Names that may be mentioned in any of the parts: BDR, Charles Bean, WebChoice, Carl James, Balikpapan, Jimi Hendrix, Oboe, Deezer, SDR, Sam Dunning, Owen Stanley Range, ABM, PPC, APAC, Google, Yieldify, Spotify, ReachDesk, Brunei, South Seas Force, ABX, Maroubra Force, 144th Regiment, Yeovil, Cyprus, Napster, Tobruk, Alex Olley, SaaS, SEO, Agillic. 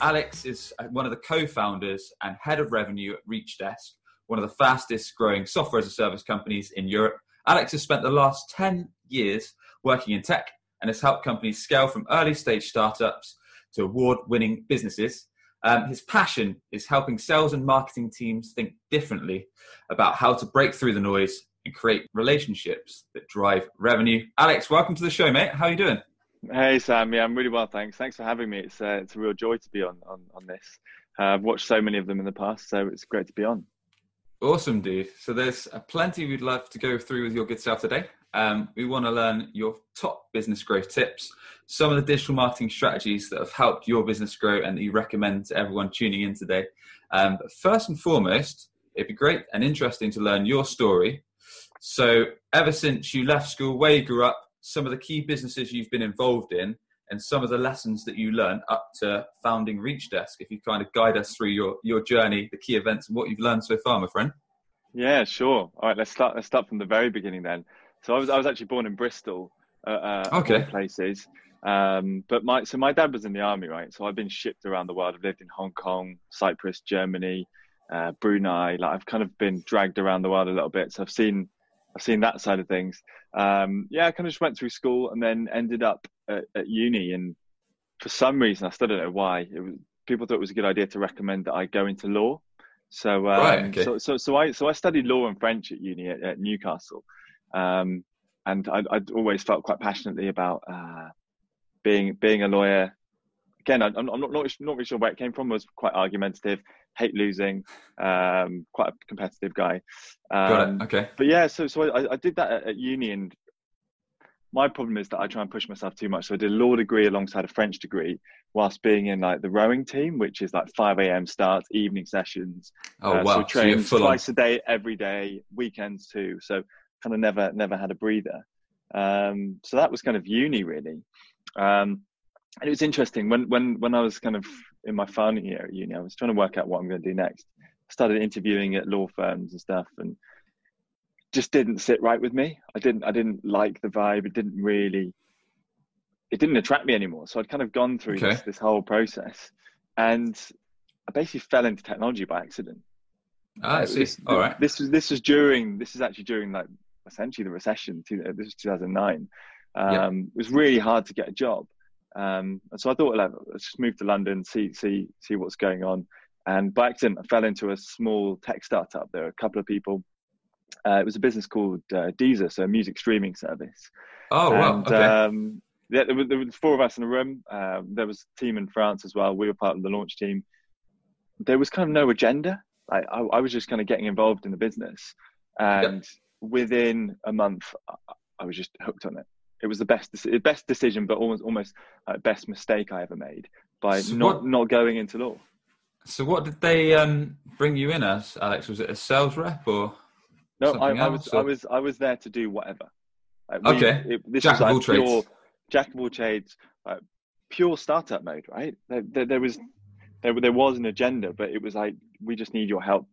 Alex is one of the co-founders and head of revenue at ReachDesk, one of the fastest growing software as a service companies in Europe. Alex has spent the last 10 years working in tech and has helped companies scale from early stage startups to award-winning businesses. His passion is helping sales and marketing teams think differently about how to break through the noise and create relationships that drive revenue. Alex, welcome to the show, mate. How are you doing? Hey, Sam. Yeah, I'm really well, thanks. Thanks for having me. It's a real joy to be on this. I've watched so many of them in the past, so it's great to be on. Awesome, dude. So there's plenty we'd love to go through with your good self today. We want to learn your top business growth tips, some of the digital marketing strategies that have helped your business grow and that you recommend to everyone tuning in today. But first and foremost, it'd be great and interesting to learn your story. So ever since you left school, where you grew up, some of the key businesses you've been involved in and some of the lessons that you learned up to founding ReachDesk, if you kind of guide us through your journey, the key events and what you've learned so far, my friend. Yeah, sure. All right, let's start from the very beginning then. So I was actually born in Bristol, okay. Places. But my dad was in the army, right? So I've been shipped around the world. I've lived in Hong Kong, Cyprus, Germany, Brunei. Like I've kind of been dragged around the world a little bit. So I've seen that side of things. I kind of just went through school and then ended up at uni. And for some reason, I still don't know why, people thought it was a good idea to recommend that I go into law. So right, okay. So I studied law and French at uni at Newcastle. And I'd always felt quite passionately about being a lawyer. Again, I'm not really sure where it came from. I was quite argumentative, hate losing, quite a competitive guy. Got it. Okay. But yeah, so I did that at uni, and my problem is that I try and push myself too much. So I did a law degree alongside a French degree, whilst being in like the rowing team, which is like 5 a.m. starts, evening sessions. Oh wow! So we train twice a day, every day, weekends too. So kind of never had a breather. So that was kind of uni really. And it was interesting when I was kind of in my founding year at uni, I was trying to work out what I'm going to do next. I started interviewing at law firms and stuff, and just didn't sit right with me. I didn't like the vibe. It didn't attract me anymore. So I'd kind of gone through this whole process, and I basically fell into technology by accident. Ah, I see. All right. This is actually during like essentially the recession. This was 2009. It was really hard to get a job. And so I thought, like, let's just move to London, see what's going on. And by accident, I fell into a small tech startup. There were a couple of people. It was a business called Deezer, so a music streaming service. Oh, wow. And, okay. There were four of us in a room. There was a team in France as well. We were part of the launch team. There was kind of no agenda. Like, I was just kind of getting involved in the business. And within a month, I was just hooked on it. It was the best decision, but almost best mistake I ever made by not going into law. So what did they bring you in as, Alex? Was it a sales rep or? No, I was there to do whatever. Jack of all trades, pure startup mode, right? There was an agenda, but it was like, we just need your help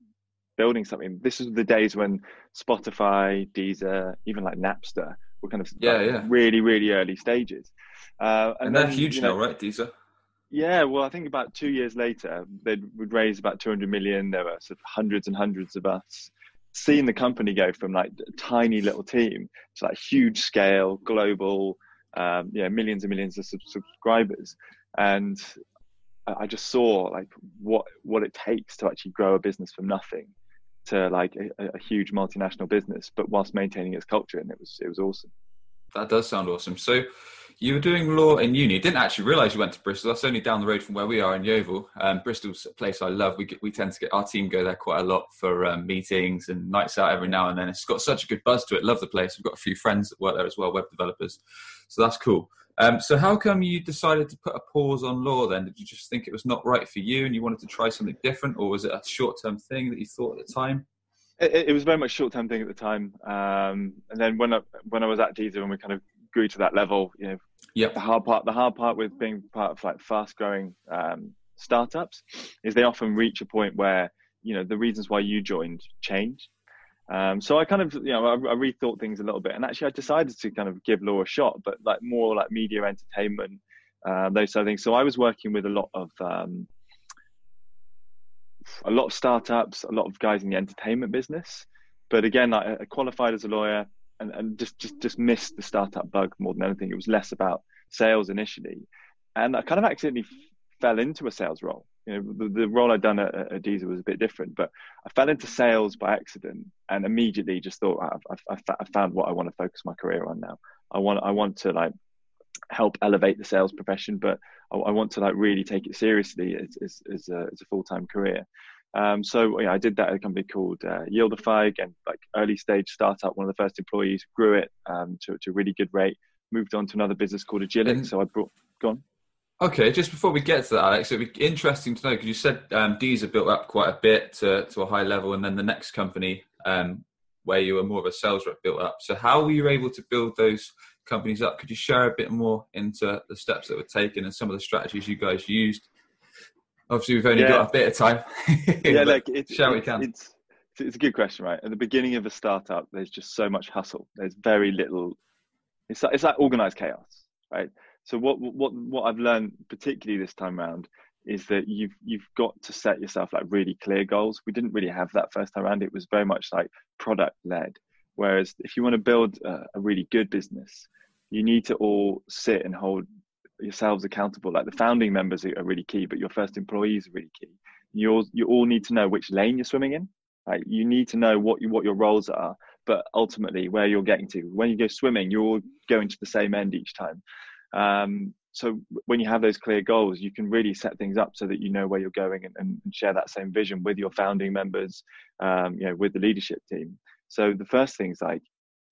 building something. This is the days when Spotify, Deezer, even like Napster. We're kind of really early stages, and they're huge now, right, Deezer? Yeah, well, I think about 2 years later, they would raise about 200 million. There were sort of hundreds and hundreds of us, seeing the company go from like a tiny little team to like huge scale, global, millions and millions of subscribers. And I just saw like what it takes to actually grow a business from nothing to like a huge multinational business, but whilst maintaining its culture, and it was awesome. That does sound awesome. So you were doing law in uni. Didn't actually realise you went to Bristol. That's only down the road from where we are in Yeovil. Bristol's a place I love. We tend to get our team go there quite a lot for meetings and nights out every now and then. It's got such a good buzz to it. Love the place. We've got a few friends that work there as well, web developers. So that's cool. So how come you decided to put a pause on law then? Did you just think it was not right for you and you wanted to try something different, or was it a short-term thing that you thought at the time? It was very much a short-term thing at the time. And then when I was at Deezer and we kind of grew to that level, you know, yep. the hard part with being part of like fast-growing startups is they often reach a point where, you know, the reasons why you joined change. So I kind of, you know, I rethought things a little bit, and actually I decided to kind of give law a shot, but like more like media, entertainment, those sort of things. So I was working with a lot of startups, a lot of guys in the entertainment business. But again, I qualified as a lawyer and just missed the startup bug more than anything. It was less about sales initially, and I kind of accidentally fell into a sales role. You know, the role I'd done at Deezer was a bit different, but I fell into sales by accident and immediately just thought, I found what I want to focus my career on now. I want to like help elevate the sales profession, but I want to like really take it seriously as a full-time career. So yeah, I did that at a company called Yieldify, again, like early stage startup, one of the first employees, grew it to a really good rate, moved on to another business called Agillic. Mm-hmm. So I brought, go on. Okay, just before we get to that, Alex, it'd be interesting to know, because you said Deezer built up quite a bit to a high level, and then the next company where you were more of a sales rep built up. So how were you able to build those companies up? Could you share a bit more into the steps that were taken and some of the strategies you guys used? Obviously, we've only got a bit of time. Yeah, like it's a good question, right? At the beginning of a startup, there's just so much hustle. There's very little. It's like organized chaos, right? So what I've learned, particularly this time around, is that you've got to set yourself like really clear goals. We didn't really have that first time around. It was very much like product led. Whereas if you want to build a really good business, you need to all sit and hold yourselves accountable. Like the founding members are really key, but your first employees are really key. You all need to know which lane you're swimming in. Like you need to know what your roles are, but ultimately where you're getting to. When you go swimming, you're all going to the same end each time. So when you have those clear goals, you can really set things up so that you know where you're going and share that same vision with your founding members, you know, with the leadership team. So the first thing's like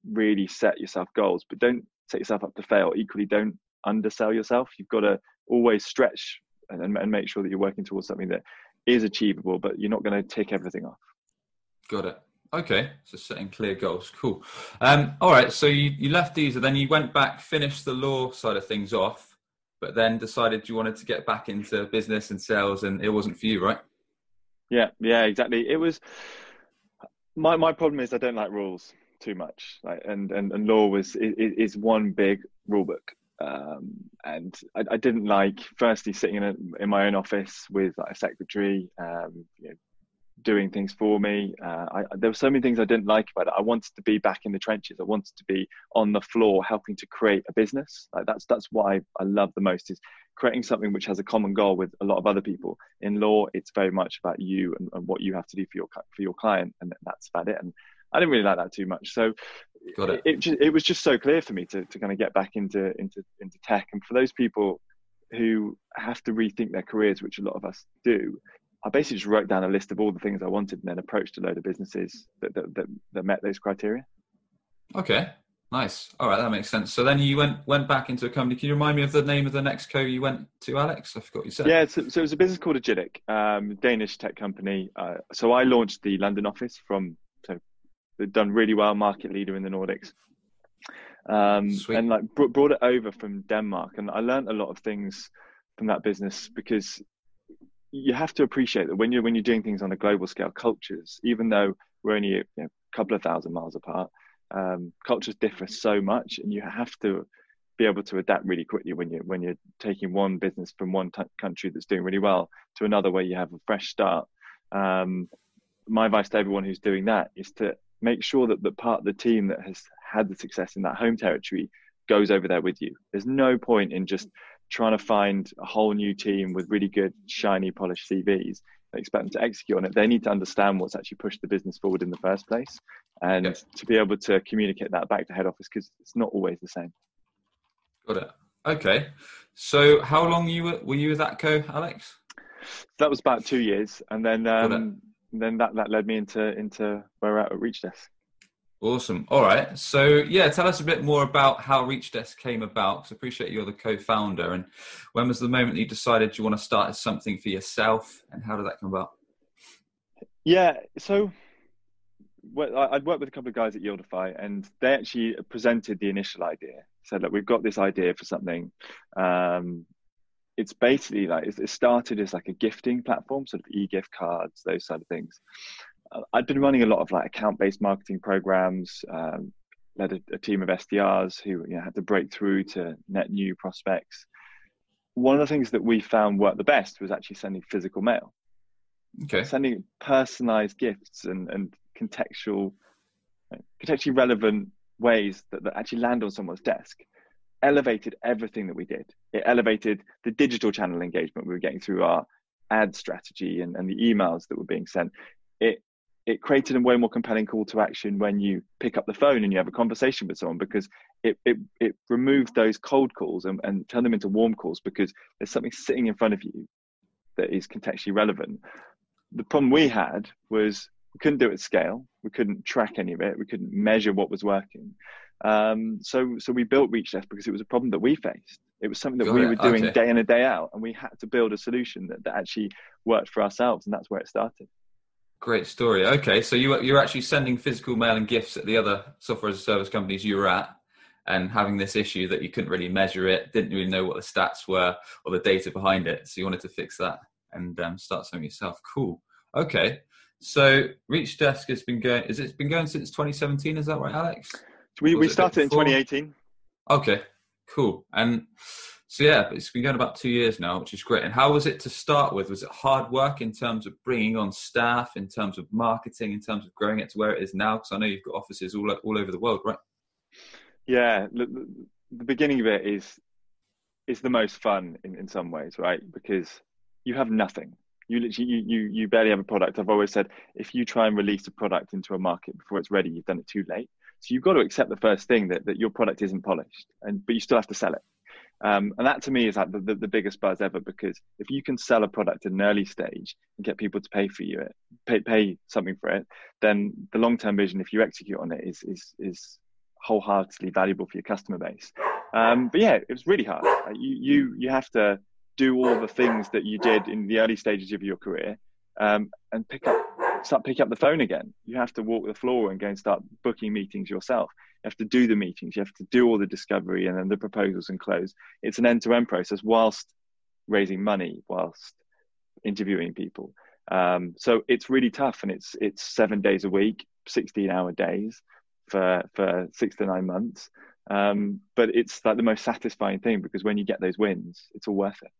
really set yourself goals, but don't set yourself up to fail. Equally, don't undersell yourself. You've got to always stretch and make sure that you're working towards something that is achievable, but you're not going to tick everything off. Got it. Okay, so setting clear goals, cool. All right, so you left Deezer, then you went back, finished the law side of things off, but then decided you wanted to get back into business and sales, and it wasn't for you, right? Yeah, exactly. It was my problem is I don't like rules too much, like, and law is one big rule book, and I didn't like firstly sitting in my own office with like, a secretary, you know, doing things for me. There were so many things I didn't like about it. I wanted to be back in the trenches. I wanted to be on the floor helping to create a business. Like that's what I love the most, is creating something which has a common goal with a lot of other people. In law, it's very much about you and what you have to do for your client, and that's about it. And I didn't really like that too much. So it was just so clear for me to kind of get back into tech. And for those people who have to rethink their careers, which a lot of us do, I basically just wrote down a list of all the things I wanted and then approached a load of businesses that met those criteria. Okay, nice. All right, that makes sense. So then you went back into a company. Can you remind me of the name of the next co you went to, Alex? I forgot you said. Yeah, so it was a business called Agillic, Danish tech company. So I launched the London office so they've done really well, market leader in the Nordics. Sweet. And like brought it over from Denmark. And I learned a lot of things from that business because you have to appreciate that when you're doing things on a global scale, cultures, even though we're only a couple of thousand miles apart, cultures differ so much, and you have to be able to adapt really quickly when you're taking one business from one country that's doing really well to another where you have a fresh start. My advice to everyone who's doing that is to make sure that the part of the team that has had the success in that home territory goes over there with you. There's no point in just trying to find a whole new team with really good, shiny, polished CVs. They expect them to execute on it. They need to understand what's actually pushed the business forward in the first place, and to be able to communicate that back to head office, because it's not always the same. Got it. Okay. So how long were you with that co, Alex? That was about 2 years. And then that led me into where we're at ReachDesk. Awesome. All right. So yeah, tell us a bit more about how ReachDesk came about, because I appreciate you're the co-founder. And when was the moment you decided you want to start as something for yourself, and how did that come about? Yeah. So I'd worked with a couple of guys at Yieldify, and they actually presented the initial idea. Said, look, we've got this idea for something. It's basically like, it started as like a gifting platform, sort of e-gift cards, those sort of things. I'd been running a lot of like account-based marketing programs, led a team of SDRs who had to break through to net new prospects. One of the things that we found worked the best was actually sending physical mail. Okay. Sending personalized gifts and contextually relevant ways that actually land on someone's desk elevated everything that we did. It elevated the digital channel engagement we were getting through our ad strategy and the emails that were being sent. It created a way more compelling call to action when you pick up the phone and you have a conversation with someone, because it removed those cold calls and turned them into warm calls, because there's something sitting in front of you that is contextually relevant. The problem we had was we couldn't do it at scale. We couldn't track any of it. We couldn't measure what was working. So we built ReachDesk because it was a problem that we faced. It was something that we were doing day in and day out, and we had to build a solution that actually worked for ourselves, and that's where it started. Great story. Okay, so you're actually sending physical mail and gifts at the other software as a service companies you were at, and having this issue that you couldn't really measure it, didn't really know what the stats were or the data behind it. So you wanted to fix that and start something yourself. Cool. Okay, so ReachDesk has been going. It's been going since 2017. Is that right, Alex? We started in 2018. Okay, cool. And so yeah, it's been going about 2 years now, which is great. And how was it to start with? Was it hard work in terms of bringing on staff, in terms of marketing, in terms of growing it to where it is now? Because I know you've got offices all over the world, right? Yeah, the beginning of it is the most fun in some ways, right? Because you have nothing. You literally you barely have a product. I've always said, if you try and release a product into a market before it's ready, you've done it too late. So you've got to accept the first thing that your product isn't polished, but you still have to sell it. And that to me is like the biggest buzz ever, because if you can sell a product at an early stage and get people to pay something for it, then the long-term vision, if you execute on it, is wholeheartedly valuable for your customer base. But yeah, it was really hard. You have to do all the things that you did in the early stages of your career, and pick up the phone again. You have to walk the floor and go and start booking meetings yourself. You have to do the meetings. You have to do all the discovery and then the proposals and close. It's an end-to-end process whilst raising money, whilst interviewing people. So it's really tough, and it's 7 days a week, 16-hour days for 6 to 9 months. But it's like the most satisfying thing, because when you get those wins, it's all worth it.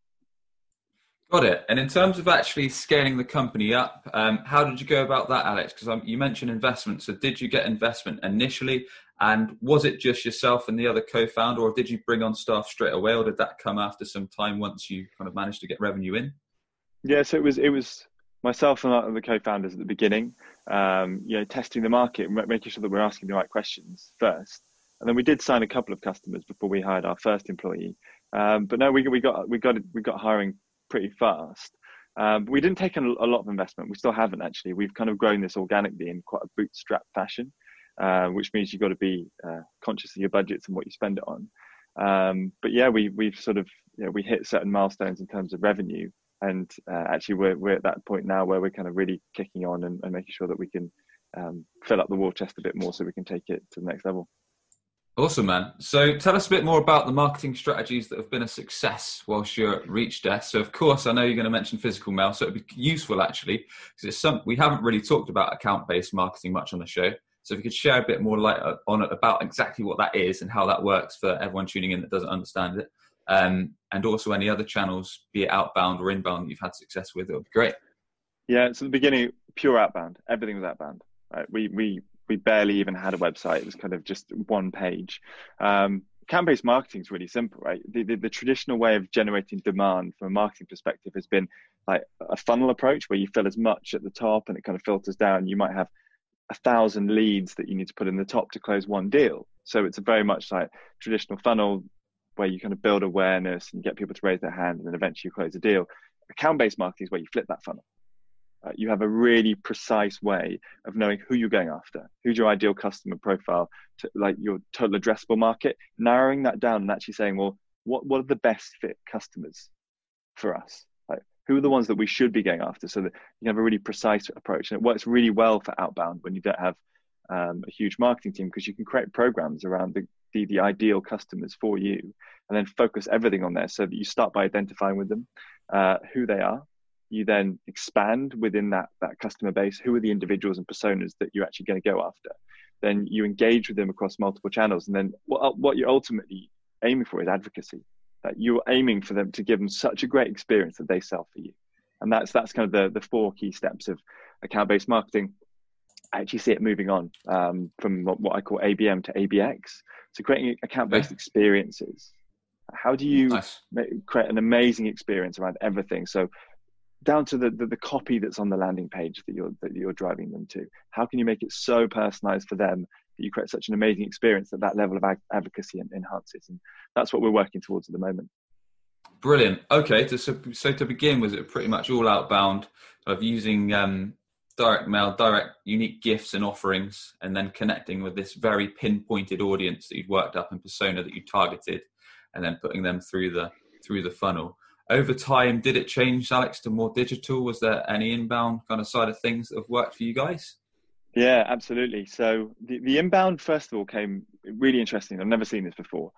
Got it. And in terms of actually scaling the company up, how did you go about that, Alex? Because you mentioned investment. So did you get investment initially? And was it just yourself and the other co-founder, or did you bring on staff straight away, or did that come after some time once you kind of managed to get revenue in? Yeah, so it was myself and the co-founders at the beginning, testing the market and making sure that we're asking the right questions first. And then we did sign a couple of customers before we hired our first employee. But no, we got hiring pretty fast. We didn't take a lot of investment. We still haven't actually. We've kind of grown this organically in quite a bootstrap fashion, which means you've got to be conscious of your budgets and what you spend it on. But yeah, we hit certain milestones in terms of revenue, and actually we're at that point now where we're kind of really kicking on and making sure that we can fill up the war chest a bit more so we can take it to the next level. Awesome, man. So tell us a bit more about the marketing strategies that have been a success whilst you're at ReachDesk. So of course, I know you're going to mention physical mail, so it'd be useful actually, because we haven't really talked about account-based marketing much on the show. So if you could share a bit more light on it about exactly what that is and how that works for everyone tuning in that doesn't understand it. And also any other channels, be it outbound or inbound, that you've had success with, it would be great. Yeah, so at the beginning, pure outbound. Everything was outbound. Right? We barely even had a website. It was kind of just one page. Account-based marketing is really simple, right? The traditional way of generating demand from a marketing perspective has been like a funnel approach where you fill as much at the top and it kind of filters down. You might have 1,000 leads that you need to put in the top to close one deal. So it's a very much like traditional funnel where you kind of build awareness and get people to raise their hand and then eventually you close a deal. Account-based marketing is where you flip that funnel. you have a really precise way of knowing who you're going after, who's your ideal customer profile, to, like your total addressable market, narrowing that down and actually saying, well, what are the best fit customers for us? Like, who are the ones that we should be going after, so that you have a really precise approach. And it works really well for outbound when you don't have a huge marketing team, because you can create programs around the ideal customers for you and then focus everything on there, so that you start by identifying with them, who they are. You then expand within that customer base. Who are the individuals and personas that you're actually going to go after? Then you engage with them across multiple channels. And then what you're ultimately aiming for is advocacy. That you're aiming for them to give them such a great experience that they sell for you. And that's kind of the four key steps of account-based marketing. I actually see it moving on from what I call ABM to ABX. So creating account-based experiences. How do you create an amazing experience around everything? So down to the copy that's on the landing page that you're driving them to. How can you make it so personalized for them that you create such an amazing experience that level of advocacy enhances? And that's what we're working towards at the moment. Brilliant. Okay, so to begin, was it pretty much all outbound of using direct mail, direct unique gifts and offerings, and then connecting with this very pinpointed audience that you'd worked up and persona that you targeted, and then putting them through the funnel. Over time, did it change, Alex, to more digital? Was there any inbound kind of side of things that have worked for you guys? Yeah, absolutely. So the inbound, first of all, came really interesting. I've never seen this before.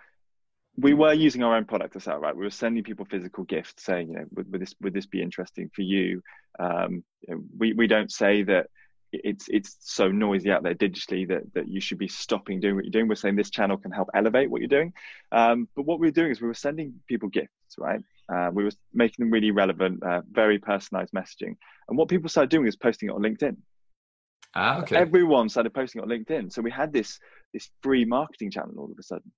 We were using our own product as outright. We were sending people physical gifts saying, you know, would this be interesting for you? You know, we don't say that it's so noisy out there digitally that you should be stopping doing what you're doing. We're saying this channel can help elevate what you're doing. But what we were doing is we were sending people gifts, right? We were making them really relevant, very personalized messaging. And what people started doing is posting it on LinkedIn. Ah, okay. Everyone started posting it on LinkedIn. So we had this free marketing channel all of a sudden,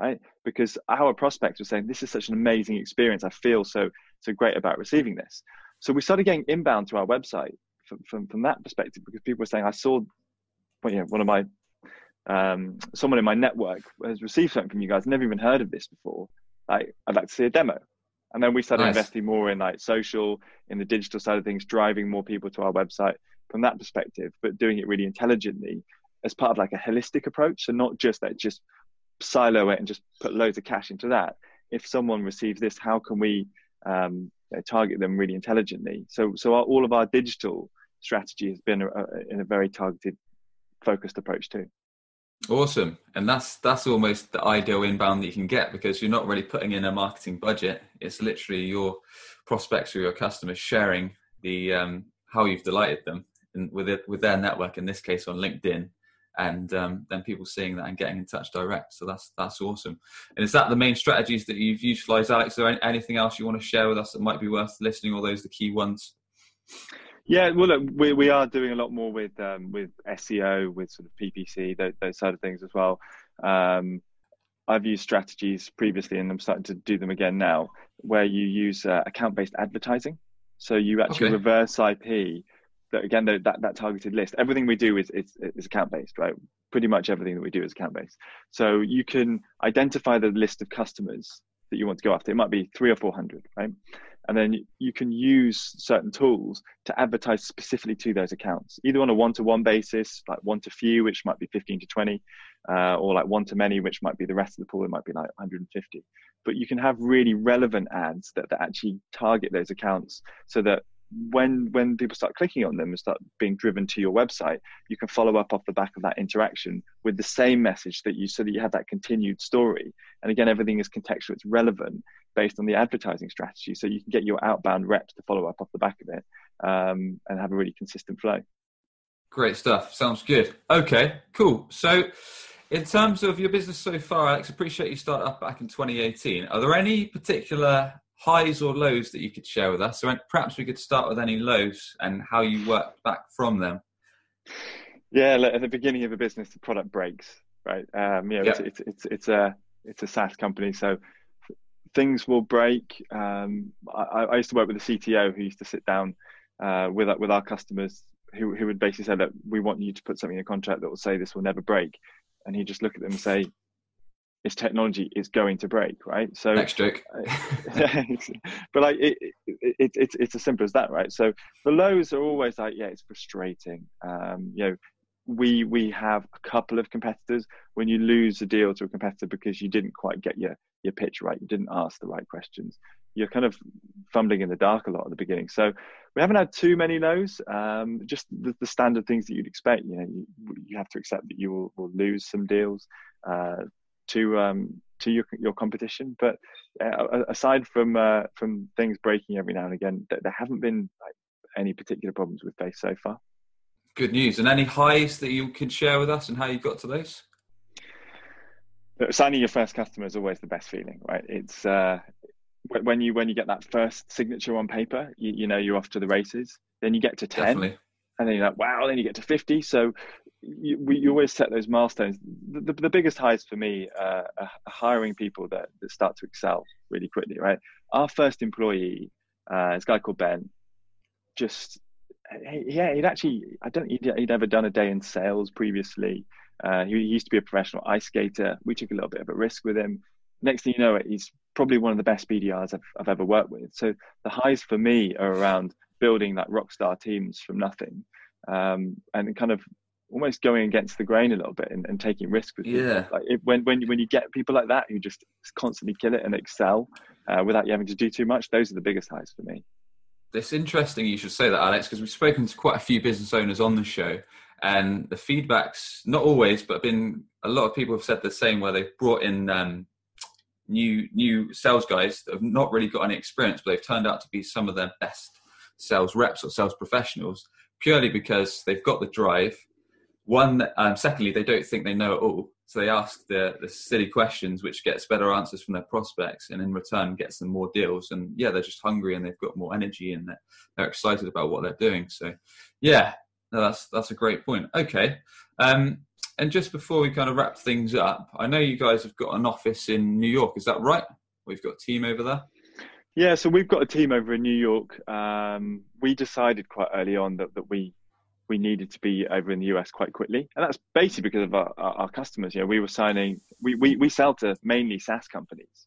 right? Because our prospects were saying, this is such an amazing experience. I feel so great about receiving this. So we started getting inbound to our website from that perspective, because people were saying, someone in my network has received something from you guys, never even heard of this before. Like, I'd like to see a demo. And then we started investing more in like social, in the digital side of things, driving more people to our website from that perspective, but doing it really intelligently as part of like a holistic approach. So not just that, just silo it and just put loads of cash into that. If someone receives this, how can we target them really intelligently? So all of our digital strategy has been in a very targeted, focused approach too. Awesome. And that's almost the ideal inbound that you can get, because you're not really putting in a marketing budget. It's literally your prospects or your customers sharing the how you've delighted them with their network, in this case on LinkedIn, and then people seeing that and getting in touch direct. So that's awesome. And is that the main strategies that you've utilized, Alex? Is there anything else you want to share with us that might be worth listening, or those the key ones? Yeah, well, look, we are doing a lot more with SEO, with sort of PPC, those side of things as well. I've used strategies previously, and I'm starting to do them again now, where you use account-based advertising. So you actually reverse IP. That again, that targeted list. Everything we do is account-based, right? Pretty much everything that we do is account-based. So you can identify the list of customers that you want to go after. It might be 300 or 400, right? And then you can use certain tools to advertise specifically to those accounts, either on a one-to-one basis, like one to few, which might be 15 to 20, or like one to many, which might be the rest of the pool. It might be like 150. But you can have really relevant ads that actually target those accounts, so that when people start clicking on them and start being driven to your website, you can follow up off the back of that interaction with the same message so that you have that continued story. And again, everything is contextual. It's relevant based on the advertising strategy. So you can get your outbound reps to follow up off the back of it, and have a really consistent flow. Great stuff. Sounds good. Okay, cool. So in terms of your business so far, Alex, appreciate you started up back in 2018. Are there any particular highs or lows that you could share with us? So perhaps we could start with any lows and how you worked back from them. Yeah, look, at the beginning of a business, the product breaks, right? It's a SaaS company, so things will break. I used to work with a CTO who used to sit down with our customers who would basically say, look, we want you to put something in a contract that will say this will never break. And he'd just look at them and say, this technology is going to break, right? So next joke. But like it's as simple as that, right? So the lows are always like, yeah, it's frustrating. You know, we have a couple of competitors. When you lose a deal to a competitor because you didn't quite get your pitch right, you didn't ask the right questions, you're kind of fumbling in the dark a lot at the beginning. So we haven't had too many lows, just the standard things that you'd expect. You know, you have to accept that you will lose some deals to your competition. But aside from things breaking every now and again, there haven't been like any particular problems we've faced so far. Good news. And any highs that you can share with us and how you got to those? Signing your first customer is always the best feeling, right? It's when you get that first signature on paper, you know you're off to the races. Then you get to 10. Definitely. And then you're like, wow. Then you get to 50. So you always set those milestones. The biggest highs for me are hiring people that start to excel really quickly, right? Our first employee, this guy called Ben, he'd never done a day in sales previously. He used to be a professional ice skater. We took a little bit of a risk with him. Next thing you know, he's probably one of the best BDRs I've ever worked with. So the highs for me are around building that rock star teams from nothing, and kind of almost going against the grain a little bit and taking risk with people. Yeah. Like when you get people like that who just constantly kill it and excel without you having to do too much, those are the biggest highs for me. It's interesting you should say that, Alex, because we've spoken to quite a few business owners on the show, and the feedback's not always, but been a lot of people have said the same, where they've brought in new sales guys that have not really got any experience, but they've turned out to be some of their best sales reps or sales professionals, purely because they've got the drive. One, secondly, they don't think they know it all, so they ask the silly questions, which gets better answers from their prospects, and in return gets them more deals. And yeah, they're just hungry and they've got more energy and they're excited about what they're doing. So yeah, no, that's a great point. Okay, and just before we kind of wrap things up, I know you guys have got an office in New York. Is that right? We've got a team over there. Yeah, so we've got a team over in New York. We decided quite early on that we needed to be over in the US quite quickly. And that's basically because of our customers. You know, we were signing, we sell to mainly SaaS companies,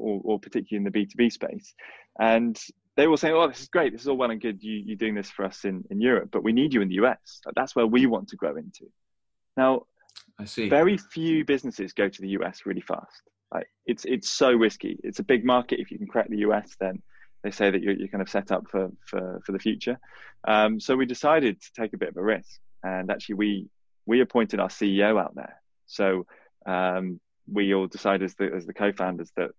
or particularly in the B2B space. And they were saying, oh, this is great. This is all well and good. You're doing this for us in Europe, but we need you in the US. That's where we want to grow into. Now, I see. Very few businesses go to the US really fast. Like it's so risky. It's a big market. If you can crack the US, then they say that you're kind of set up for the future. So we decided to take a bit of a risk, and actually we appointed our CEO out there. So we all decided as the co-founders that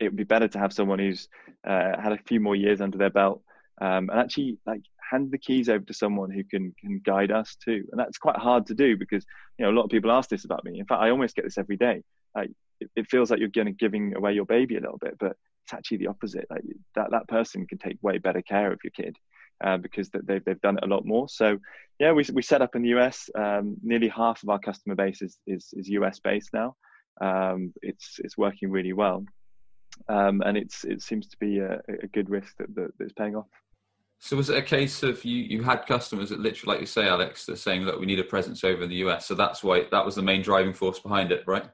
it would be better to have someone who's had a few more years under their belt, and actually like hand the keys over to someone who can guide us too. And that's quite hard to do because, you know, a lot of people ask this about me. In fact, I almost get this every day. Like it feels like you're kind of giving away your baby a little bit, but it's actually the opposite. Like that person can take way better care of your kid because they've done it a lot more. So yeah, we set up in the US. Nearly half of our customer base is US based now. It's working really well, and it seems to be a good risk that's paying off. So was it a case of you had customers that literally, like you say, Alex, they're saying, look, we need a presence over in the US. So that's why that was the main driving force behind it, right?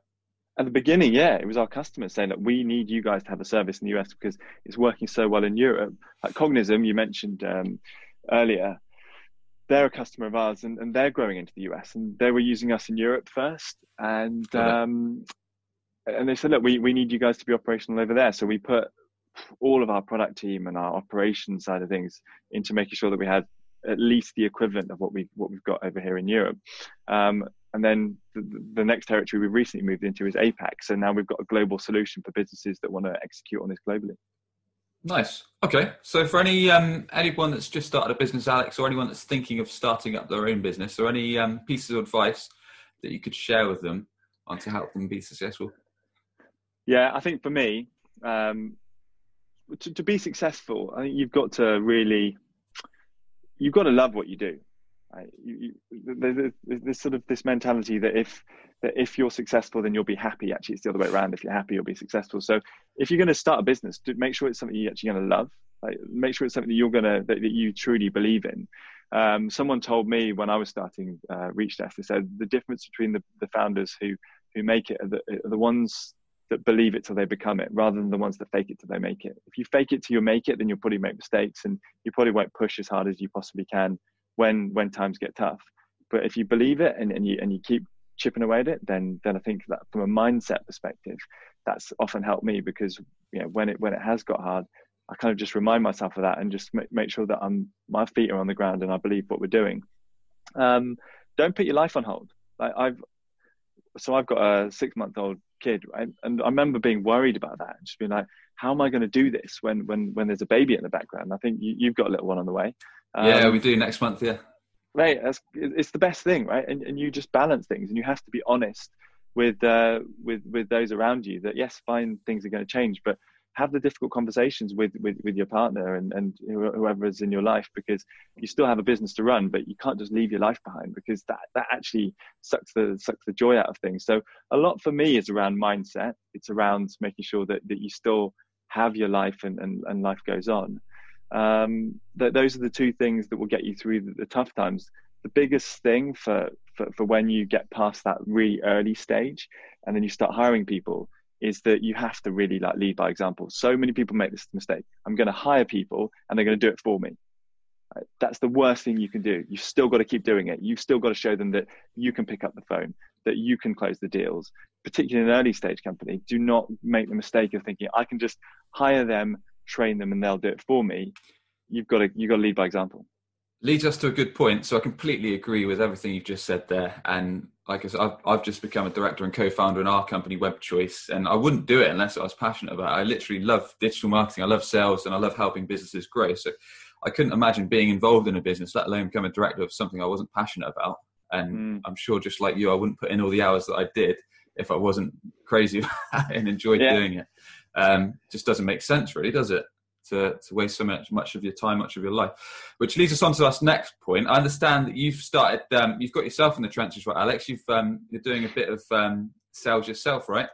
At the beginning, yeah, it was our customers saying that we need you guys to have a service in the US because it's working so well in Europe. Like Cognism, you mentioned earlier, they're a customer of ours and they're growing into the US, and they were using us in Europe first. And and they said, look, we need you guys to be operational over there. So we put all of our product team and our operations side of things into making sure that we had at least the equivalent of what we've got over here in Europe. And then the next territory we've recently moved into is APAC. So now we've got a global solution for businesses that want to execute on this globally. Nice. Okay. So for anyone that's just started a business, Alex, or anyone that's thinking of starting up their own business, or any pieces of advice that you could share with them on to help them be successful? Yeah, I think for me, to be successful, I think you've got to love what you do. There's sort of this mentality that if you're successful, then you'll be happy. Actually, it's the other way around. If you're happy, you'll be successful. So if you're going to start a business, make sure it's something you're actually going to love. Like, make sure it's something that you truly believe in. Someone told me when I was starting ReachDesk, they said the difference between the founders who who make it are the ones that believe it till they become it, rather than the ones that fake it till they make it. If you fake it till you make it, then you'll probably make mistakes and you probably won't push as hard as you possibly can when times get tough. But if you believe it and you keep chipping away at it, then I think that from a mindset perspective, that's often helped me, because you know, when it has got hard, I kind of just remind myself of that and just make sure that my feet are on the ground and I believe what we're doing. Don't put your life on hold. I've got a 6-month-old kid, right? And I remember being worried about that, just being like, how am I going to do this when there's a baby in the background? I think you've got a little one on the way. Yeah, we do next month. Yeah, right. It's the best thing, right? And you just balance things, and you have to be honest with those around you that yes, fine, things are going to change, but have the difficult conversations with your partner and whoever is in your life, because you still have a business to run, but you can't just leave your life behind, because that actually sucks the joy out of things. So a lot for me is around mindset. It's around making sure that you still have your life and life goes on. Those are the two things that will get you through the tough times. The biggest thing for when you get past that really early stage and then you start hiring people is that you have to really lead by example. So many people make this mistake. I'm going to hire people and they're going to do it for me. That's the worst thing you can do. You've still got to keep doing it. You've still got to show them that you can pick up the phone, that you can close the deals. Particularly in an early stage company, do not make the mistake of thinking, I can just hire them, train them, and they'll do it for me. You've got to lead by example. Leads us to a good point. So I completely agree with everything you've just said there. And like I said, I've just become a director and co-founder in our company, WebChoice, and I wouldn't do it unless I was passionate about it. I literally love digital marketing. I love sales and I love helping businesses grow. So I couldn't imagine being involved in a business, let alone become a director of something I wasn't passionate about. And I'm sure just like you, I wouldn't put in all the hours that I did if I wasn't crazy about it and enjoyed doing it. Just doesn't make sense really, does it? To waste so much of your time, much of your life, which leads us on to our next point. I understand that you've started, you've got yourself in the trenches, right, Alex? You're doing a bit of sales yourself, right?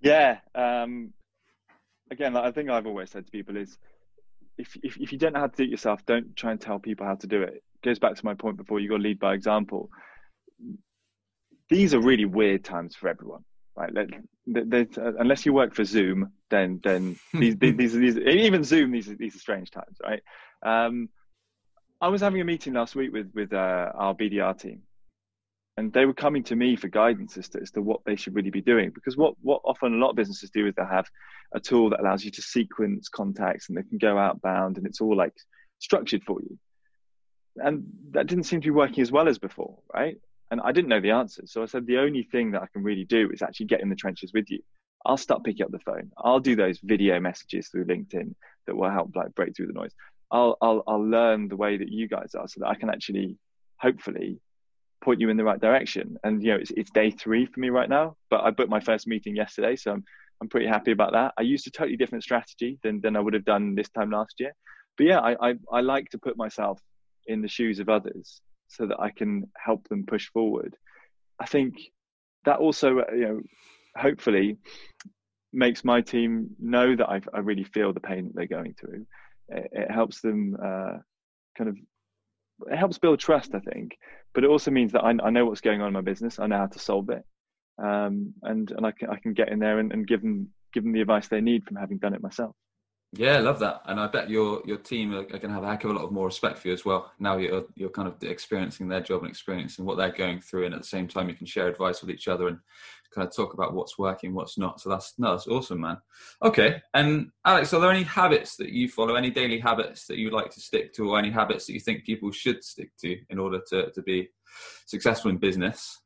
Yeah. Again, I think I've always said to people is, if you don't know how to do it yourself, don't try and tell people how to do it. It goes back to my point before, you've got to lead by example. These are really weird times for everyone. Right, unless you work for Zoom, then these even Zoom, these are strange times, right? I was having a meeting last week with our BDR team, and they were coming to me for guidance as to what they should really be doing, because what often a lot of businesses do is they have a tool that allows you to sequence contacts and they can go outbound and it's all like structured for you, and that didn't seem to be working as well as before, right? And I didn't know the answers. So I said, the only thing that I can really do is actually get in the trenches with you. I'll start picking up the phone. I'll do those video messages through LinkedIn that will help break through the noise. I'll learn the way that you guys are so that I can actually hopefully point you in the right direction. And you know, it's day 3 for me right now, but I booked my first meeting yesterday. So I'm pretty happy about that. I used a totally different strategy than I would have done this time last year. But yeah, I like to put myself in the shoes of others so that I can help them push forward. I think that also, you know, hopefully makes my team know that I really feel the pain that they're going through. It helps them it helps build trust, I think, but it also means that I know what's going on in my business. I know how to solve it. And I can get in there and give them the advice they need from having done it myself. Yeah, I love that. And I bet your team are going to have a heck of a lot of more respect for you as well. Now you're kind of experiencing their job and experiencing what they're going through. And at the same time, you can share advice with each other and kind of talk about what's working, what's not. So that's awesome, man. Okay. And Alex, are there any habits that you follow, any daily habits that you like to stick to, or any habits that you think people should stick to in order to be successful in business?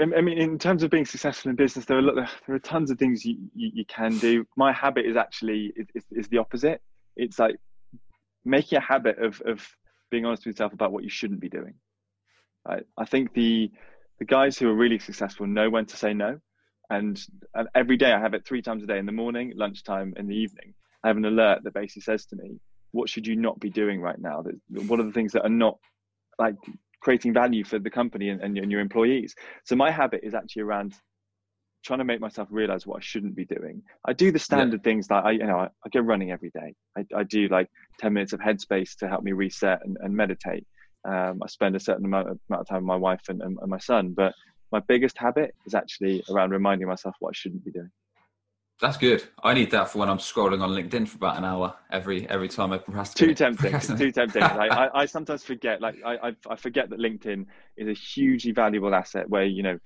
I mean, in terms of being successful in business, there are tons of things you can do. My habit is actually is the opposite. It's like making a habit of being honest with yourself about what you shouldn't be doing. I think the guys who are really successful know when to say no, and every day I have it 3 times a day: in the morning, lunchtime, and the evening. I have an alert that basically says to me, "What should you not be doing right now? What are the things that are not like creating value for the company and your employees?" So my habit is actually around trying to make myself realize what I shouldn't be doing. I do the standard things that I go running every day. I do like 10 minutes of headspace to help me reset and meditate. I spend a certain amount of time with my wife and my son. But my biggest habit is actually around reminding myself what I shouldn't be doing. That's good. I need that for when I'm scrolling on LinkedIn for about an hour every time I procrastinate. Too tempting. I sometimes forget. Like I forget that LinkedIn is a hugely valuable asset where you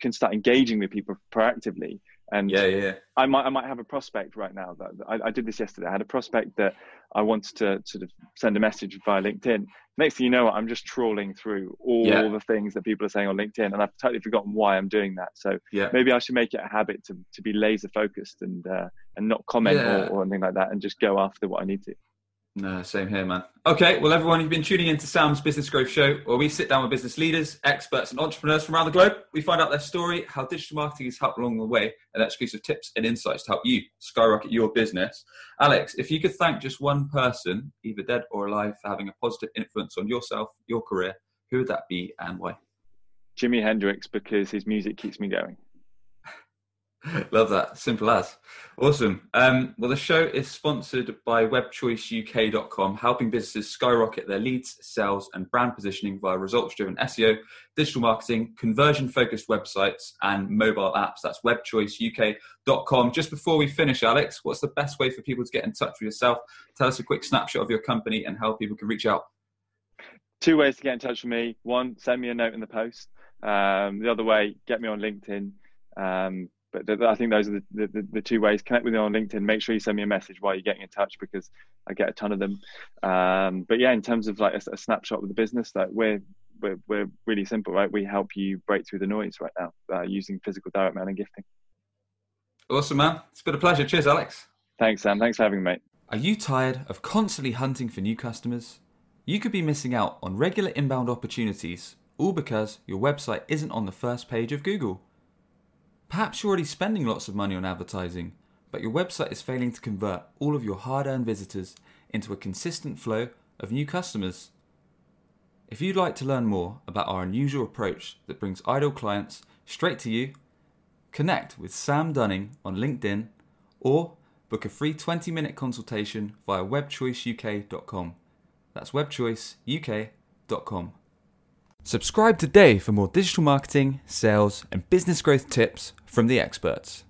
can start engaging with people proactively. And yeah. I might have a prospect right now that I did this yesterday. I had a prospect that I wanted to sort of send a message via LinkedIn. Next thing you know, I'm just trawling through all the things that people are saying on LinkedIn, and I've totally forgotten why I'm doing that. So maybe I should make it a habit to be laser focused and not comment or anything like that, and just go after what I need to. No, same here, man. Okay, well, everyone, you've been tuning into Sam's Business Growth Show, where we sit down with business leaders, experts, and entrepreneurs from around the globe. We find out their story, how digital marketing has helped along the way, and exclusive tips and insights to help you skyrocket your business. Alex, if you could thank just one person, either dead or alive, for having a positive influence on yourself, your career, who would that be and why? Jimi Hendrix, because his music keeps me going. Love that. Simple as. Awesome. Well, the show is sponsored by WebChoiceUK.com, helping businesses skyrocket their leads, sales, and brand positioning via results-driven SEO, digital marketing, conversion-focused websites, and mobile apps. That's WebChoiceUK.com. Just before we finish, Alex, what's the best way for people to get in touch with yourself? Tell us a quick snapshot of your company and how people can reach out. Two ways to get in touch with me. One, send me a note in the post. The other way, get me on LinkedIn. But I think those are the two ways. Connect with me on LinkedIn. Make sure you send me a message while you're getting in touch, because I get a ton of them. But yeah, in terms of like a snapshot of the business, like we're really simple, right? We help you break through the noise right now using physical direct mail and gifting. Awesome, man. It's been a pleasure. Cheers, Alex. Thanks, Sam. Thanks for having me, mate. Are you tired of constantly hunting for new customers? You could be missing out on regular inbound opportunities, all because your website isn't on the first page of Google. Perhaps you're already spending lots of money on advertising, but your website is failing to convert all of your hard-earned visitors into a consistent flow of new customers. If you'd like to learn more about our unusual approach that brings idle clients straight to you, connect with Sam Dunning on LinkedIn or book a free 20-minute consultation via webchoiceuk.com. That's webchoiceuk.com. Subscribe today for more digital marketing, sales, and business growth tips from the experts.